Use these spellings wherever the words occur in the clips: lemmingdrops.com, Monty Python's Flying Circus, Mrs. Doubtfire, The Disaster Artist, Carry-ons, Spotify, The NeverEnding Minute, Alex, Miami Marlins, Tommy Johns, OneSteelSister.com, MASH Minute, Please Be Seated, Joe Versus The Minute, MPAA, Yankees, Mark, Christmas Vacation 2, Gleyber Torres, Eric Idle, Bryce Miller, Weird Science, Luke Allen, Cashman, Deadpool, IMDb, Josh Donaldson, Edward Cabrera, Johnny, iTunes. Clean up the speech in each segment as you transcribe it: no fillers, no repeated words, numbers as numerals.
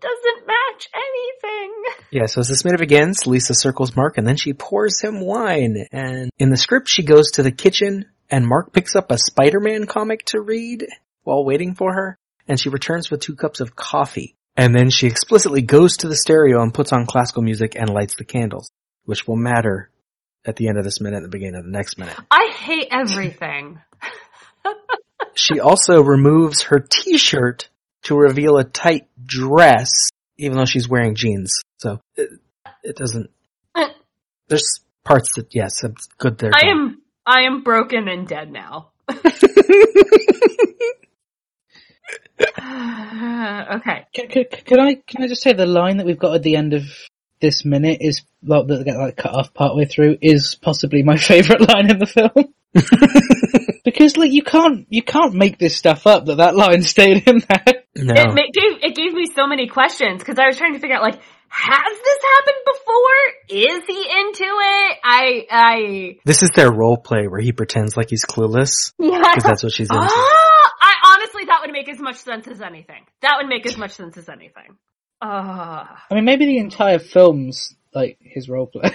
Doesn't match anything. Yeah, so as this minute begins, Lisa circles Mark and then she pours him wine. And in the script, she goes to the kitchen and Mark picks up a Spider-Man comic to read while waiting for her. And she returns with 2 cups of coffee. And then she explicitly goes to the stereo and puts on classical music and lights the candles, which will matter at the end of this minute and the beginning of the next minute. I hate everything. She also removes her t-shirt to reveal a tight dress, even though she's wearing jeans. So, it doesn't... There's parts that, yes, it's good there. I am broken and dead now. Okay. Can I just say the line that we've got at the end of this minute is, that got cut off partway through, is possibly my favourite line in the film. Because, you can't make this stuff up that line stayed in there. No. It gave me so many questions, because I was trying to figure out, has this happened before? Is he into it? This is their role play, where he pretends like he's clueless. Yeah. Because that's what she's into. Honestly, that would make as much sense as anything. I mean, maybe the entire film's, his role play.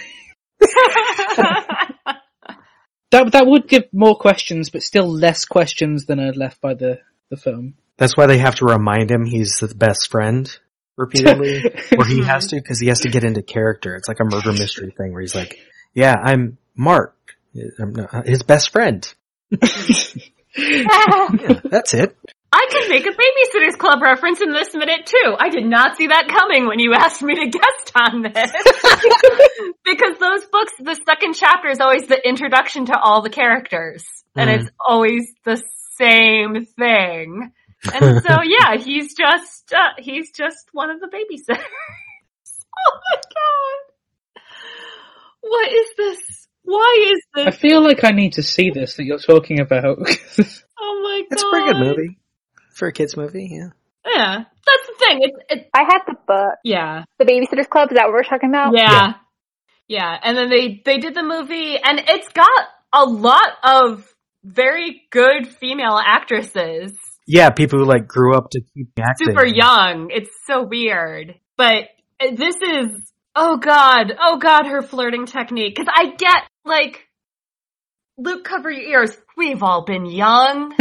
That would give more questions, but still less questions than are left by the film. That's why they have to remind him he's the best friend repeatedly, or he has to, because he has to get into character. It's like a murder mystery thing where he's like, yeah, I'm Mark. I'm not his best friend. Yeah, that's it. I can make a Babysitter's Club reference in this minute, too. I did not see that coming when you asked me to guest on this. Because those books, the second chapter is always the introduction to all the characters. And it's always the same thing. And so, yeah, he's just one of the babysitters. Oh, my God. What is this? Why is this? I feel like I need to see this that you're talking about. Oh, my God. It's a pretty good movie. For a kids' movie, yeah. Yeah, that's the thing. I had the book. Yeah. The Babysitter's Club, is that what we're talking about? Yeah. And then they did the movie, and it's got a lot of very good female actresses. Yeah, people who, grew up to keep acting. Super young. It's so weird. But this is, oh, God, her flirting technique. Because I get, Luke, cover your ears. We've all been young.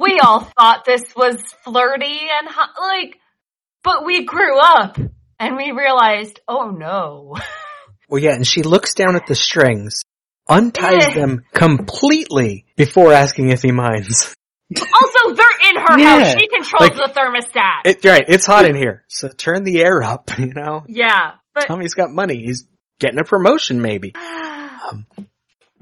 We all thought this was flirty and but we grew up and we realized, oh no. Well, yeah, and she looks down at the strings, unties them completely before asking if he minds. Also, they're in her house. She controls the thermostat. It's hot in here, so turn the air up. Yeah, but Tommy's got money. He's getting a promotion, maybe.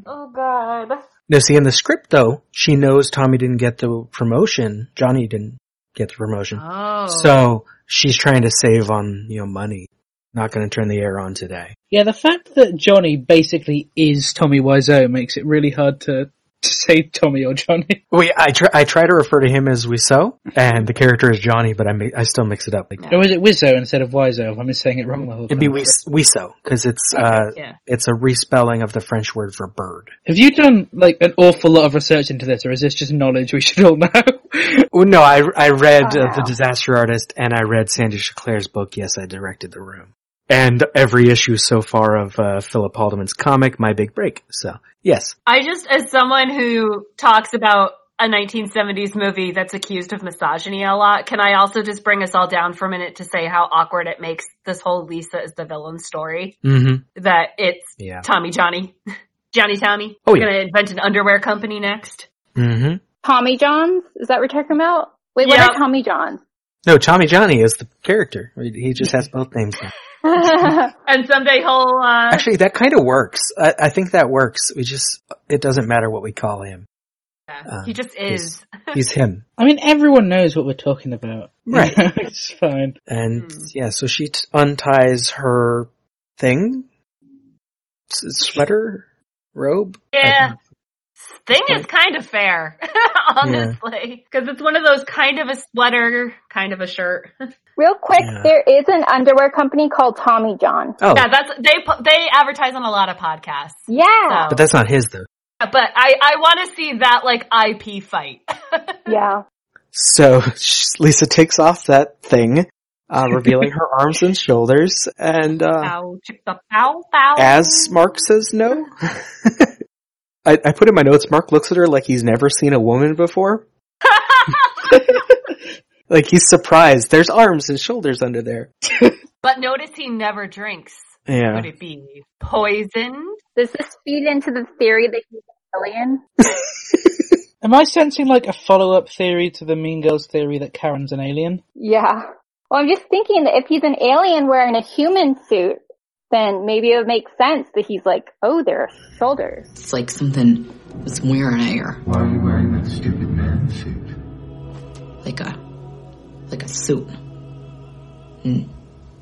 Oh, God. No, see, in the script, though, she knows Tommy didn't get the promotion. Johnny didn't get the promotion. Oh. So she's trying to save on, you know, money. Not going to turn the air on today. Yeah, the fact that Johnny basically is Tommy Wiseau makes it really hard to say Tommy or Johnny. I try to refer to him as Wiseau, and the character is Johnny, but I still mix it up. Like, yeah. Or is it Wiseau instead of Wiseau? I'm just saying it wrong the whole time. It'd be Wiseau, because it's, it's a respelling of the French word for bird. Have you done, like, an awful lot of research into this, or is this just knowledge we should all know? No, I read The Disaster Artist, and I read Sandy Chaclair's book, Yes, I Directed the Room. And every issue so far of Philip Haldeman's comic, My Big Break. So, yes. I just, as someone who talks about a 1970s movie that's accused of misogyny a lot, can I also just bring us all down for a minute to say how awkward it makes this whole Lisa is the villain story? Mm-hmm. That it's Tommy Johnny. Johnny Tommy. Oh, yeah. Going to invent an underwear company next. Mm-hmm. Tommy Johns? Is that what we're talking about? Wait, what are Tommy Johns? No, Tommy Johnny is the character. He just has both names now. And someday he'll actually, that kind of works. I think that works. It doesn't matter what we call him. Yeah, he just is. He's him. I mean, everyone knows what we're talking about. Right. It's fine. And so she unties her thing. Sweater? Robe? Yeah. Thing is kind of fair, honestly. Because it's one of those kind of a sweater, kind of a shirt. Real quick, there is an underwear company called Tommy John. Oh. Yeah, they advertise on a lot of podcasts. Yeah. So. But that's not his, though. But I want to see that, like, IP fight. Yeah. So Lisa takes off that thing, revealing her arms and shoulders, and as Mark says no. I put in my notes, Mark looks at her like he's never seen a woman before. Like, he's surprised. There's arms and shoulders under there. But notice he never drinks. Yeah. Would it be poisoned? Does this feed into the theory that he's an alien? Am I sensing, like, a follow-up theory to the Mean Girls theory that Karen's an alien? Yeah. Well, I'm just thinking that if he's an alien wearing a human suit, then maybe it would make sense that he's like, oh, there are shoulders. It's like something was wearing air. Why are you wearing that stupid man suit? Like a suit. An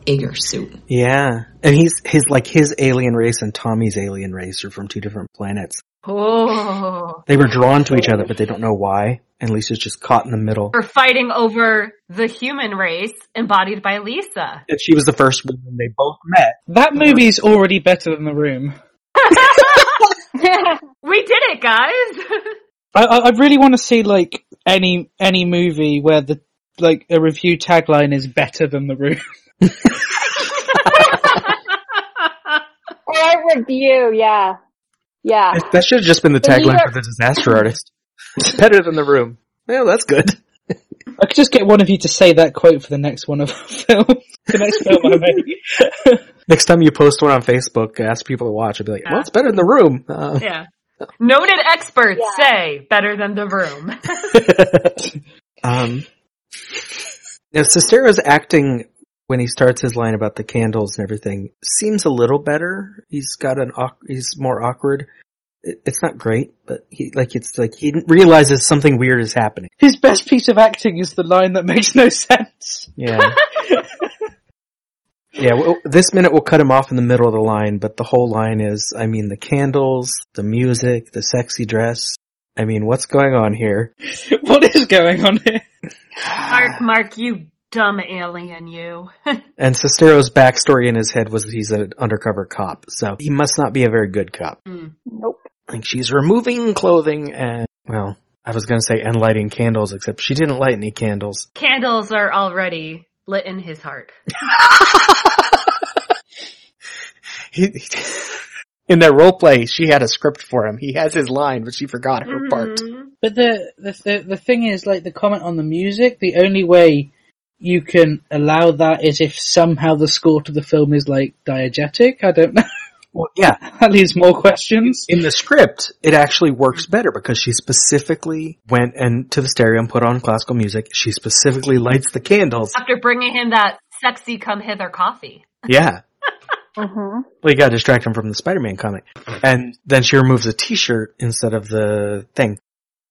Igor suit. Yeah. And he's like, his alien race and Tommy's alien race are from two different planets. Oh. They were drawn to each other, but they don't know why. And Lisa's just caught in the middle. We're fighting over the human race embodied by Lisa. And she was the first woman they both met. That movie's already better than The Room. We did it, guys. I really want to see, like, any movie where the, like, a review tagline is better than The Room. Or review, yeah. Yeah. That should have just been the tagline for The Disaster Artist. It's better than The Room. Well, that's good. I could just get one of you to say that quote for the next one of our film. The next film I make. Next time you post one on Facebook, ask people to watch, I'll be like, well, it's better than The Room. Yeah. Noted experts say better than The Room. Now, Sestero's acting, when he starts his line about the candles and everything, seems a little better. He's more awkward. It's not great, but he realizes something weird is happening. His best piece of acting is the line that makes no sense. Yeah. Yeah, well, this minute will cut him off in the middle of the line, but the whole line is, I mean, the candles, the music, the sexy dress. I mean, what's going on here? What is going on here? Mark, you dumb alien, you. And Sestero's backstory in his head was that he's an undercover cop, so he must not be a very good cop. Mm. Nope. Like, she's removing clothing and, well, I was going to say, and lighting candles, except she didn't light any candles. Candles are already lit in his heart. He in that role play, she had a script for him. He has his line, but she forgot her part. But the thing is, like, the comment on the music, the only way you can allow that is if somehow the score to the film is, like, diegetic. I don't know. Well, yeah. That leaves more questions. In the script, it actually works better because she specifically went to the stereo and put on classical music. She specifically lights the candles. After bringing him that sexy come hither coffee. Yeah. Mm-hmm. Well, you got to distract him from the Spider-Man comic. And then she removes a t-shirt instead of the thing.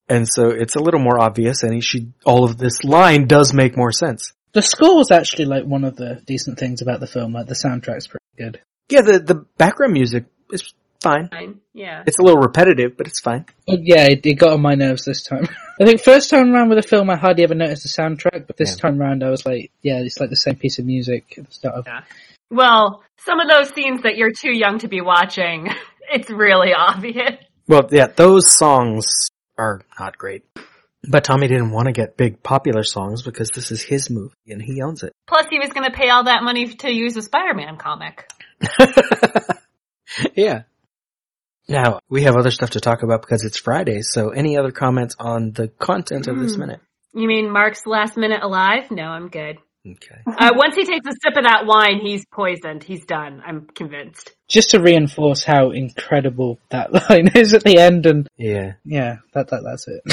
And so it's a little more obvious, and all of this line does make more sense. The score was actually like one of the decent things about the film. Like the soundtrack's pretty good. Yeah, the background music is fine. Yeah. It's a little repetitive, but it's fine. Yeah, it got on my nerves this time. I think first time around with the film, I hardly ever noticed the soundtrack, but this time around I was like, yeah, it's like the same piece of music at the start of. Yeah. Well, some of those scenes that you're too young to be watching, it's really obvious. Well, yeah, those songs are not great. But Tommy didn't want to get big popular songs because this is his movie and he owns it. Plus he was going to pay all that money to use a Spider-Man comic. Yeah. Now, we have other stuff to talk about because it's Friday, so any other comments on the content of this minute? You mean Mark's last minute alive? No, I'm good. Okay. Once he takes a sip of that wine, he's poisoned. He's done. I'm convinced. Just to reinforce how incredible that line is at the end. And yeah, that's it.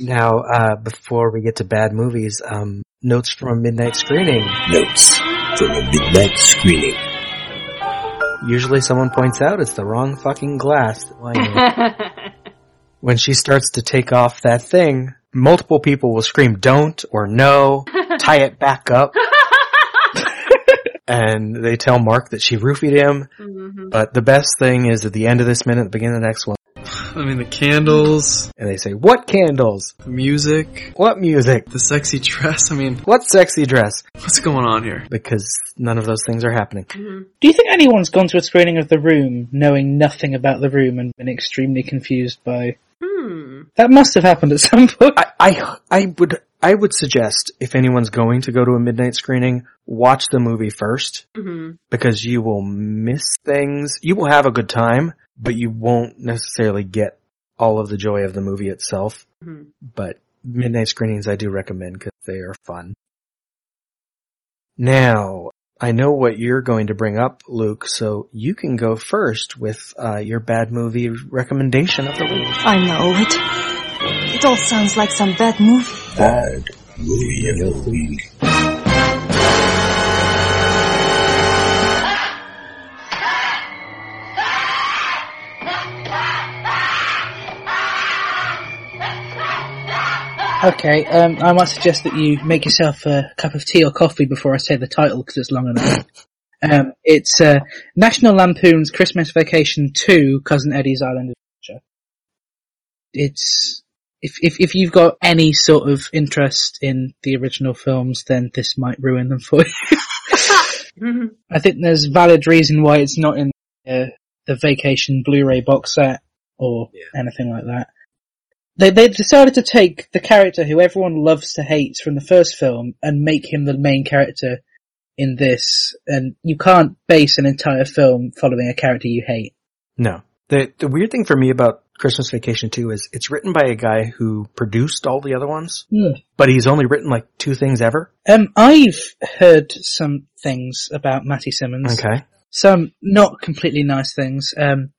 Now, before we get to bad movies, notes from a midnight screening. Usually someone points out it's the wrong fucking glass that wine is. When she starts to take off that thing, multiple people will scream don't or no, tie it back up. And they tell Mark that she roofied him. Mm-hmm. But the best thing is at the end of this minute, the beginning of the next one. I mean, the candles. And they say, what candles? The music. What music? The sexy dress. I mean, what sexy dress? What's going on here? Because none of those things are happening. Mm-hmm. Do you think anyone's gone to a screening of The Room knowing nothing about The Room and been extremely confused by... That must have happened at some point. I would suggest if anyone's going to go to a midnight screening, watch the movie first. Mm-hmm. Because you will miss things. You will have a good time, but you won't necessarily get all of the joy of the movie itself. Mm-hmm. But midnight screenings I do recommend because they are fun. Now, I know what you're going to bring up, Luke, so you can go first with your bad movie recommendation of the week. I know it. It all sounds like some bad movie. Bad movie of the week. Okay, I might suggest that you make yourself a cup of tea or coffee before I say the title, because it's long enough. It's National Lampoon's Christmas Vacation 2: Cousin Eddie's Island Adventure. It's if you've got any sort of interest in the original films, then this might ruin them for you. I think there's valid reason why it's not in the Vacation Blu-ray box set or anything like that. They decided to take the character who everyone loves to hate from the first film and make him the main character in this. And you can't base an entire film following a character you hate. No. The weird thing for me about Christmas Vacation 2 is it's written by a guy who produced all the other ones. Yeah. But he's only written like two things ever. I've heard some things about Matty Simmons. Okay. Some not completely nice things. I'm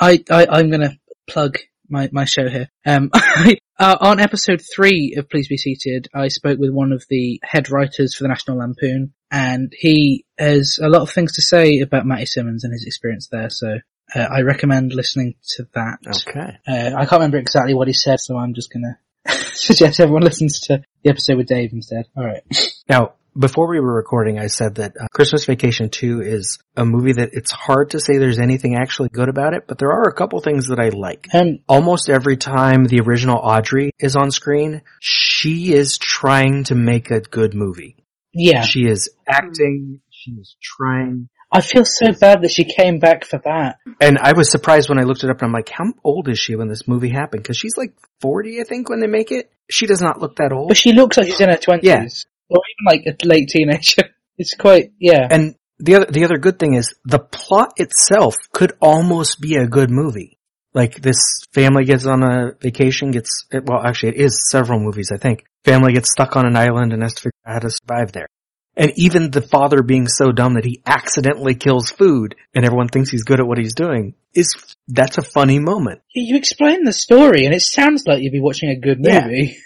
going to plug my show here. On episode 3 of Please Be Seated, I spoke with one of the head writers for the National Lampoon, and he has a lot of things to say about Matty Simmons and his experience there, so I recommend listening to that. Okay. I can't remember exactly what he said, so I'm just gonna suggest everyone listens to the episode with Dave instead. Alright. Now, before we were recording, I said that Christmas Vacation 2 is a movie that it's hard to say there's anything actually good about it, but there are a couple things that I like. Almost every time the original Audrey is on screen, she is trying to make a good movie. Yeah. She is acting, she is trying. I feel so bad that she came back for that. And I was surprised when I looked it up and I'm like, how old is she when this movie happened? Because she's like 40, I think, when they make it. She does not look that old. But she looks like she's in her 20s. Yeah. Or even like a late teenager. It's quite, yeah. And the other good thing is the plot itself could almost be a good movie. Like this family gets on a vacation, it is several movies, I think. Family gets stuck on an island and has to figure out how to survive there. And even the father being so dumb that he accidentally kills food and everyone thinks he's good at what he's doing, that's a funny moment. You explain the story and it sounds like you'd be watching a good movie. Yeah.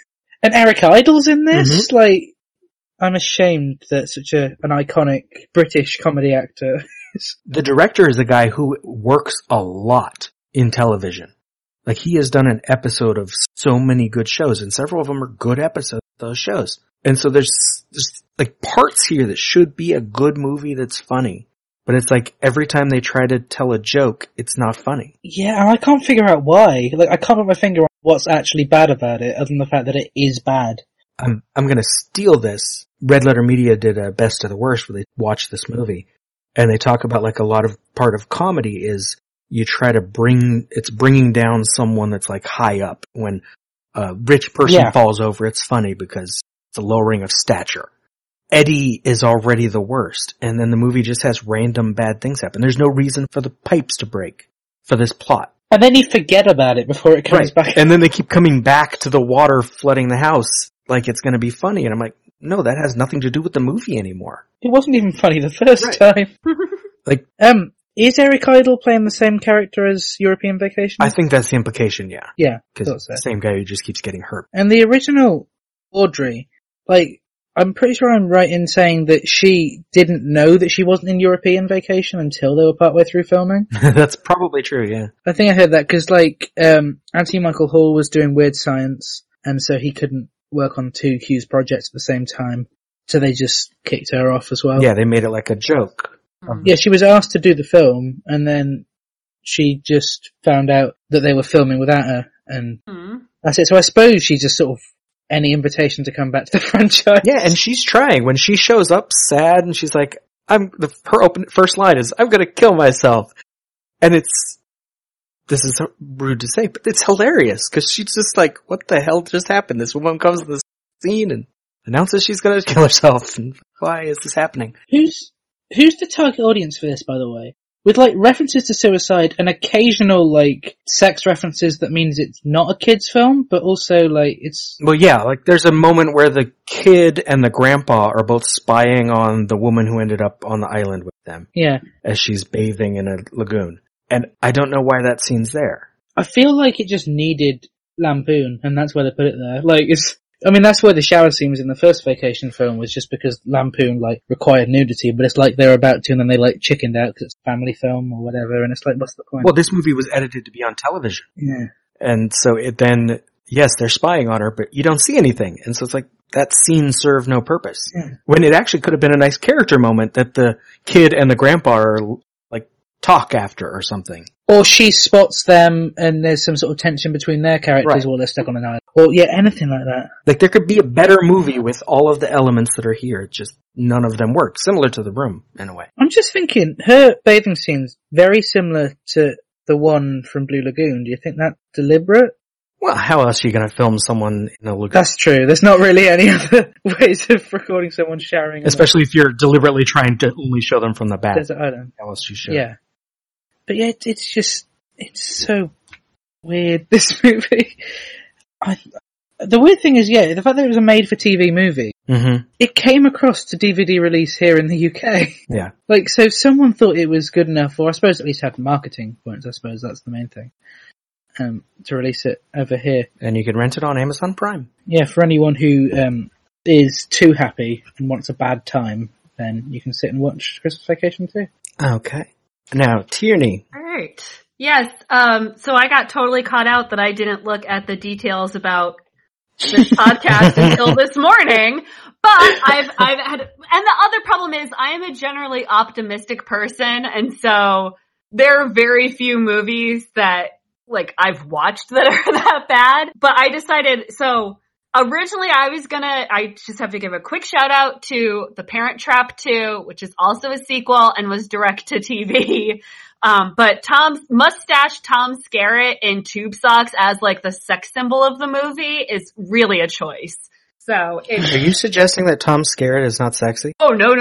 And Eric Idle's in this, mm-hmm. I'm ashamed that such an iconic British comedy actor guys. The director is a guy who works a lot in television. Like, he has done an episode of so many good shows, and several of them are good episodes of those shows. And so there's like parts here that should be a good movie that's funny. But it's like every time they try to tell a joke, it's not funny. Yeah, and I can't figure out why. Like, I can't put my finger on what's actually bad about it, other than the fact that it is bad. I'm gonna steal this. Red Letter Media did a Best of the Worst where they watched this movie. And they talk about, like, a lot of part of comedy is you try to bringing down someone that's, like, high up. When a rich person falls over, it's funny because it's a lowering of stature. Eddie is already the worst, and then the movie just has random bad things happen. There's no reason for the pipes to break for this plot. And then you forget about it before it comes back. And then they keep coming back to the water flooding the house like it's going to be funny. And I'm like, no, that has nothing to do with the movie anymore. It wasn't even funny the first time. Like, is Eric Idle playing the same character as European Vacation? I think that's the implication, yeah. Yeah. Because it's the same guy who just keeps getting hurt. And the original Audrey, like, I'm pretty sure I'm right in saying that she didn't know that she wasn't in European Vacation until they were partway through filming. That's probably true, yeah. I think I heard that because, like, Anthony Michael Hall was doing Weird Science, and so he couldn't work on two Hughes projects at the same time, so they just kicked her off as well. Yeah, they made it like a joke. Yeah, she was asked to do the film, and then she just found out that they were filming without her, and that's it. So I suppose she just sort of any invitation to come back to the franchise. Yeah, and she's trying. When she shows up sad and she's like, her first line is, I'm gonna kill myself. And this is rude to say, but it's hilarious because she's just like, what the hell just happened? This woman comes to the scene and announces she's gonna kill herself. And why is this happening? Who's the target audience for this, by the way? With, like, references to suicide and occasional, like, sex references that means it's not a kid's film, but also, like, it's... Well, yeah, like, there's a moment where the kid and the grandpa are both spying on the woman who ended up on the island with them. Yeah. As she's bathing in a lagoon. And I don't know why that scene's there. I feel like it just needed Lampoon, and that's why they put it there. Like, it's... I mean, that's where the shower scene was in the first Vacation film, was just because Lampoon, like, required nudity, but it's like they're about to, and then they, like, chickened out because it's a family film or whatever, and it's like, what's the point? Well, this movie was edited to be on television. Yeah. And so yes, they're spying on her, but you don't see anything. And so it's like, that scene served no purpose. Yeah. When it actually could have been a nice character moment that the kid and the grandpa are, like, talk after or something. Or she spots them, and there's some sort of tension between their characters while they're stuck on an island. Or, yeah, anything like that. Like, there could be a better movie with all of the elements that are here. It's just none of them work. Similar to The Room, in a way. I'm just thinking, her bathing scene's very similar to the one from Blue Lagoon. Do you think that's deliberate? Well, how else are you going to film someone in a lagoon? That's true. There's not really any other ways of recording someone showering. Especially if you're deliberately trying to only show them from the back. Desert Island. How else you show? Yeah. But yeah, it's just, it's so weird, this movie. The weird thing is, yeah, the fact that it was a made-for-TV movie, it came across to DVD release here in the UK. Yeah. Like, so someone thought it was good enough, or I suppose at least had marketing points, I suppose that's the main thing, to release it over here. And you can rent it on Amazon Prime. Yeah, for anyone who is too happy and wants a bad time, then you can sit and watch Christmas Vacation too. Okay. Now, Tierney. All right. Yes. So I got totally caught out that I didn't look at the details about this podcast until this morning. But I've had, and the other problem is I am a generally optimistic person. And so there are very few movies that, like, I've watched that are that bad, but I decided, so originally I just have to give a quick shout out to The Parent Trap 2, which is also a sequel and was direct to TV. But Tom Skerritt in tube socks as, like, the sex symbol of the movie is really a choice. So are you suggesting that Tom Skerritt is not sexy? Oh, no.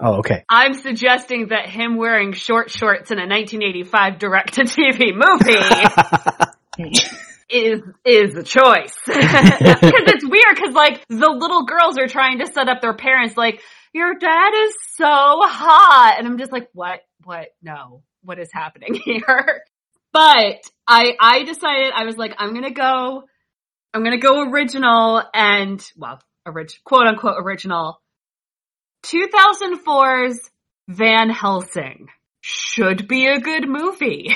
Oh, okay. I'm suggesting that him wearing short shorts in a 1985 direct to TV movie is a choice. Because it's weird, because, like, the little girls are trying to set up their parents, like, your dad is so hot. And I'm just like, what? No, what is happening here? But I decided, I was like, I'm going to go original quote unquote original. 2004's Van Helsing should be a good movie,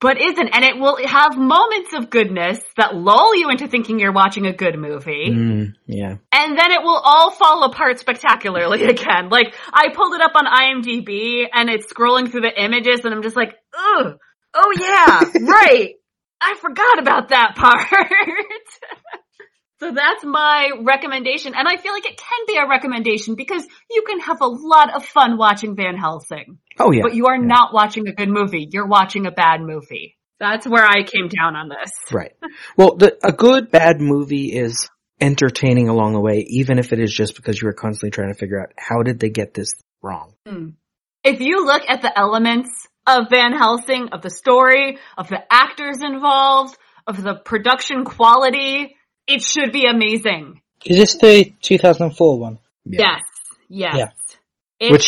but isn't. And it will have moments of goodness that lull you into thinking you're watching a good movie. Yeah. And then it will all fall apart spectacularly again. Like, I pulled it up on IMDb and it's scrolling through the images and I'm just like, ugh, oh yeah, right. I forgot about that part. So that's my recommendation. And I feel like it can be a recommendation because you can have a lot of fun watching Van Helsing. Oh, yeah. But you are not watching a good movie. You're watching a bad movie. That's where I came down on this. Right. Well, a good bad movie is entertaining along the way, even if it is just because you are constantly trying to figure out how did they get this wrong. If you look at the elements of Van Helsing, of the story, of the actors involved, of the production quality, it should be amazing. Is this the 2004 one? Yeah. Yes.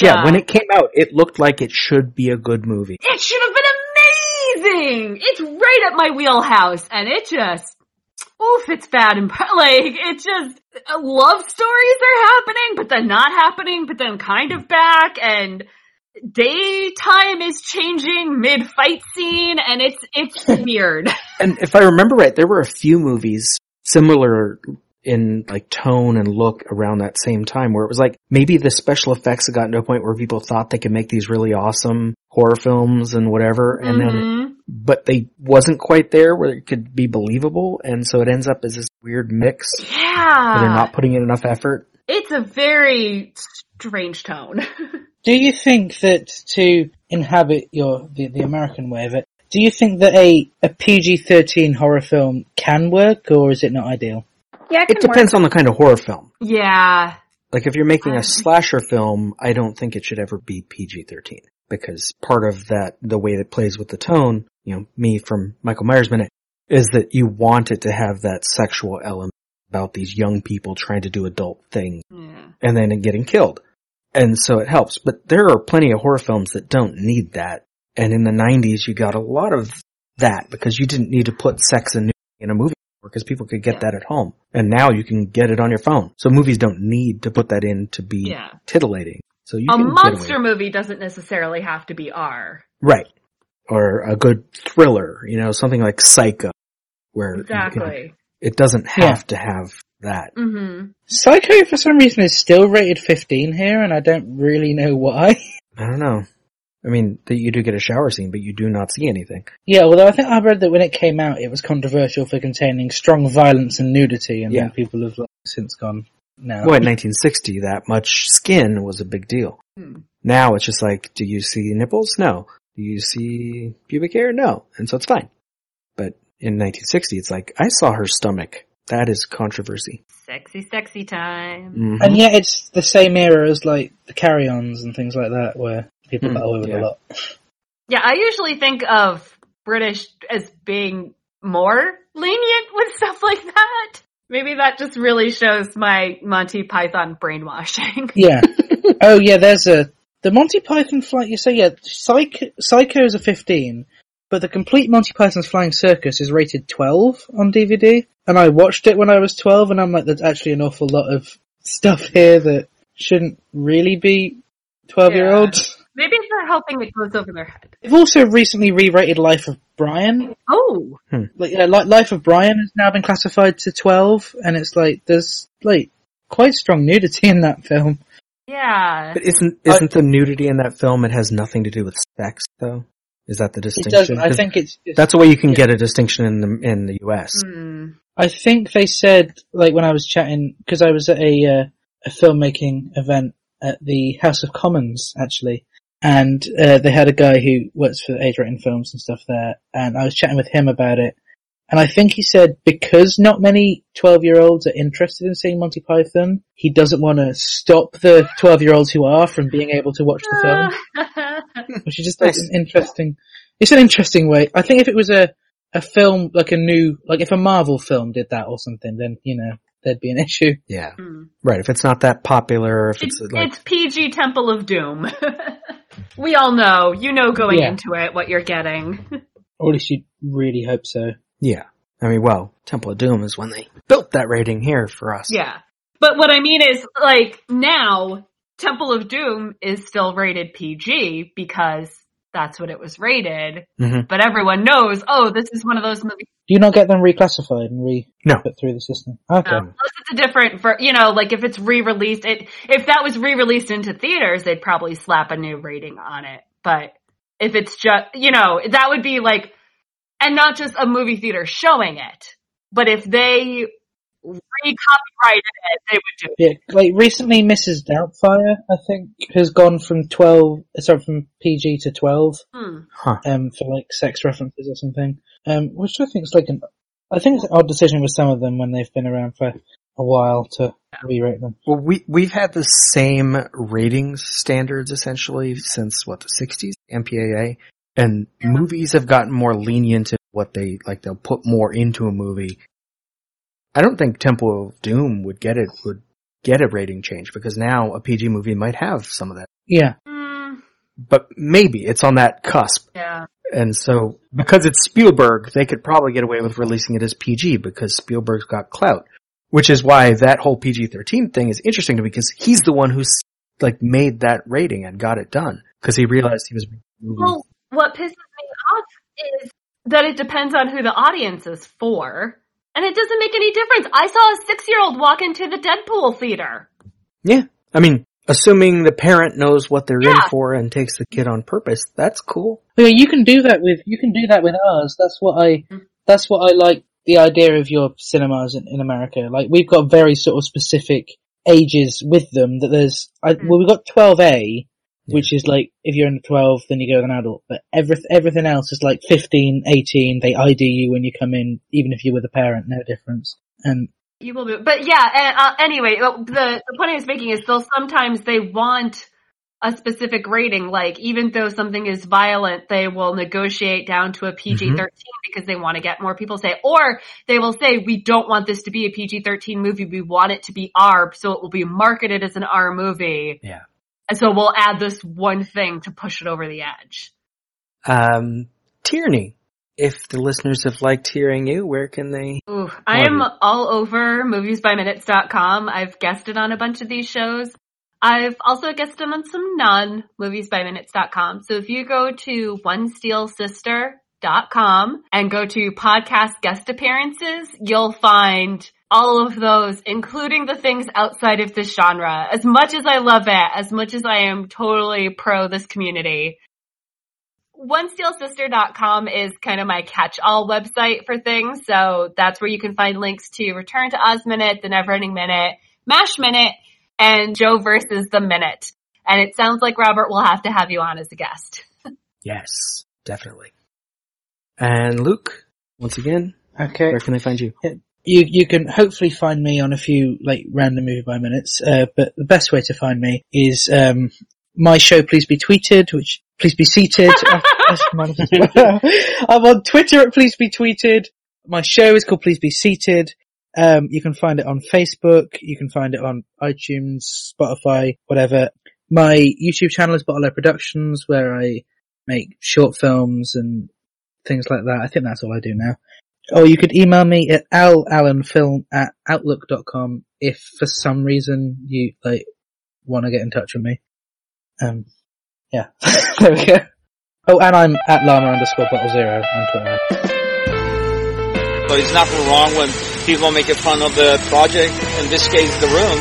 Yeah. When it came out, it looked like it should be a good movie. It should have been amazing! It's right up my wheelhouse, and it just, oof, it's bad. And like, it just, love stories are happening, but then not happening, but then kind of back, and daytime is changing mid-fight scene, and it's weird. And if I remember right, there were a few movies similar in like tone and look around that same time where it was like maybe the special effects had gotten to a point where people thought they could make these really awesome horror films and whatever. And then, but they wasn't quite there where it could be believable. And so it ends up as this weird mix. Yeah. Where they're not putting in enough effort. It's a very strange tone. Do you think that to inhabit the American way of it, do you think that a PG-13 horror film can work, or is it not ideal? Yeah, it depends on the kind of horror film. Yeah. Like, if you're making a slasher film, I don't think it should ever be PG-13, because part of that, the way that plays with the tone, you know, me from Michael Myers Minute, is that you want it to have that sexual element about these young people trying to do adult things and then getting killed. And so it helps. But there are plenty of horror films that don't need that. And in the 90s, you got a lot of that because you didn't need to put sex and nudity in a movie because people could get that at home. And now you can get it on your phone. So movies don't need to put that in to be titillating. So you can monster movie doesn't necessarily have to be R. Right. Or a good thriller, you know, something like Psycho where it doesn't have to have that. Psycho, for some reason, is still rated 15 here, and I don't really know why. I don't know. I mean, you do get a shower scene, but you do not see anything. Yeah, although I think I read that when it came out, it was controversial for containing strong violence and nudity, and then people have since gone, no. Well, in 1960, that much skin was a big deal. Now it's just like, do you see nipples? No. Do you see pubic hair? No. And so it's fine. But in 1960, it's like, I saw her stomach. That is controversy. Sexy, sexy time. And yet it's the same era as, like, the Carry-ons and things like that, where people got away with a lot. Yeah, I usually think of British as being more lenient with stuff like that. Maybe that just really shows my Monty Python brainwashing. Yeah. Oh, yeah, there's the Monty Python Psycho is a 15, but the complete Monty Python's Flying Circus is rated 12 on DVD, and I watched it when I was 12, and I'm like, there's actually an awful lot of stuff here that shouldn't really be 12-year-olds. Maybe they're hoping it goes over their head. They've also recently re-rated Life of Brian. Oh! Life of Brian has now been classified to 12, and it's like, there's like quite strong nudity in that film. Yeah. But isn't the nudity in that film, it has nothing to do with sex, though? Is that the distinction? It does, I think it's that's a way you can get a distinction in the US. I think they said, like when I was chatting, because I was at a filmmaking event at the House of Commons, actually, and they had a guy who works for age-rated films and stuff there, and I was chatting with him about it, and I think he said because not many 12-year-olds are interested in seeing Monty Python, he doesn't want to stop the 12-year-olds who are from being able to watch the film, which is just interesting. It's an interesting way. I think if it was a film, like a new, like if a Marvel film did that or something, then, you know, there'd be an issue. Yeah. Right, if it's not that popular, if it's like... It's PG Temple of Doom. We all know. You know going into it what you're getting. Or at least you'd really hope so. Yeah. I mean, well, Temple of Doom is when they built that rating here for us. Yeah. But what I mean is, like, now, Temple of Doom is still rated PG because that's what it was rated. Mm-hmm. But everyone knows, oh, this is one of those movies. Do you not get them reclassified and put through the system? Okay. No, unless it's a different, like if it's re-released, if that was re-released into theaters, they'd probably slap a new rating on it. But if it's just, that would be like, and not just a movie theater showing it, but if they re-copyrighted it, they would do it. Yeah, like recently Mrs. Doubtfire, I think, has gone from from PG to 12, for like sex references or something, which I think is it's an odd decision with some of them when they've been around for a while to re-rate them. Well, we've had the same rating standards essentially since the 60s, MPAA, and movies have gotten more lenient in what they they'll put more into a movie. I don't think Temple of Doom would get a rating change because now a PG movie might have some of that. Yeah. But maybe it's on that cusp. Yeah. And so because it's Spielberg, they could probably get away with releasing it as PG because Spielberg's got clout, which is why that whole PG-13 thing is interesting to me because he's the one who's made that rating and got it done because he realized he was moving. Well, what pisses me off is that it depends on who the audience is for. And it doesn't make any difference. I saw a 6-year-old walk into the Deadpool theater. Yeah. I mean, assuming the parent knows what they're in for and takes the kid on purpose, that's cool. Yeah, you can do that with ours. That's what I like the idea of your cinemas in America. Like we've got very sort of specific ages with them that there's we've got 12A, which is if you're under 12 then you go with an adult, but everything else is 15, 18, they ID you when you come in, even if you're with a parent, no difference. And you will be, but anyway, the point I was making is still sometimes they want a specific rating, even though something is violent, they will negotiate down to a PG-13 because they want to get more people or they will say, we don't want this to be a PG-13 movie, we want it to be R, so it will be marketed as an R movie. Yeah. And so we'll add this one thing to push it over the edge. Tierney, if the listeners have liked hearing you, where can they? Ooh, I am all over moviesbyminutes.com. I've guested on a bunch of these shows. I've also guested on some non-moviesbyminutes.com. So if you go to OneSteelSister.com and go to podcast guest appearances, you'll find all of those, including the things outside of this genre. As much as I love it, as much as I am totally pro this community, OneSteelSister.com is kind of my catch-all website for things. So that's where you can find links to Return to Oz Minute, The Neverending Minute, MASH Minute, and Joe versus the Minute. And it sounds like, Robert, we'll have to have you on as a guest. Yes, definitely. And Luke, once again, where can they find you? Yeah. You can hopefully find me on a few random movie by minutes, but the best way to find me is my show Please Be Seated. I'm on Twitter at Please Be Tweeted. My show is called Please Be Seated. You can find it on Facebook, you can find it on iTunes, Spotify, whatever. My YouTube channel is Bottle Air Productions, where I make short films and things like that. I think that's all I do now. Or you could email me at alallenfilm@outlook.com if for some reason you want to get in touch with me. There we go. Oh, and I'm at llama_bottle0 on Twitter. So there's nothing wrong when people make fun of the project, in this case, The Room.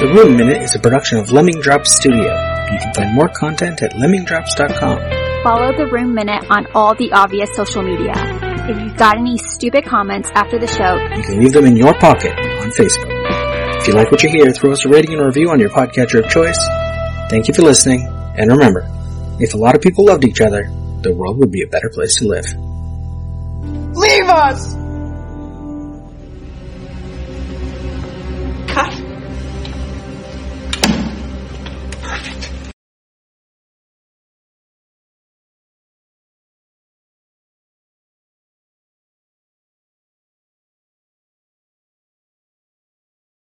The Room Minute is a production of Lemming Drops Studio. You can find more content at lemmingdrops.com. Follow The Room Minute on all the obvious social media. If you've got any stupid comments after the show, you can leave them in your pocket on Facebook. If you like what you hear, throw us a rating and review on your podcatcher of choice. Thank you for listening, and remember, if a lot of people loved each other, the world would be a better place to live. Leave us!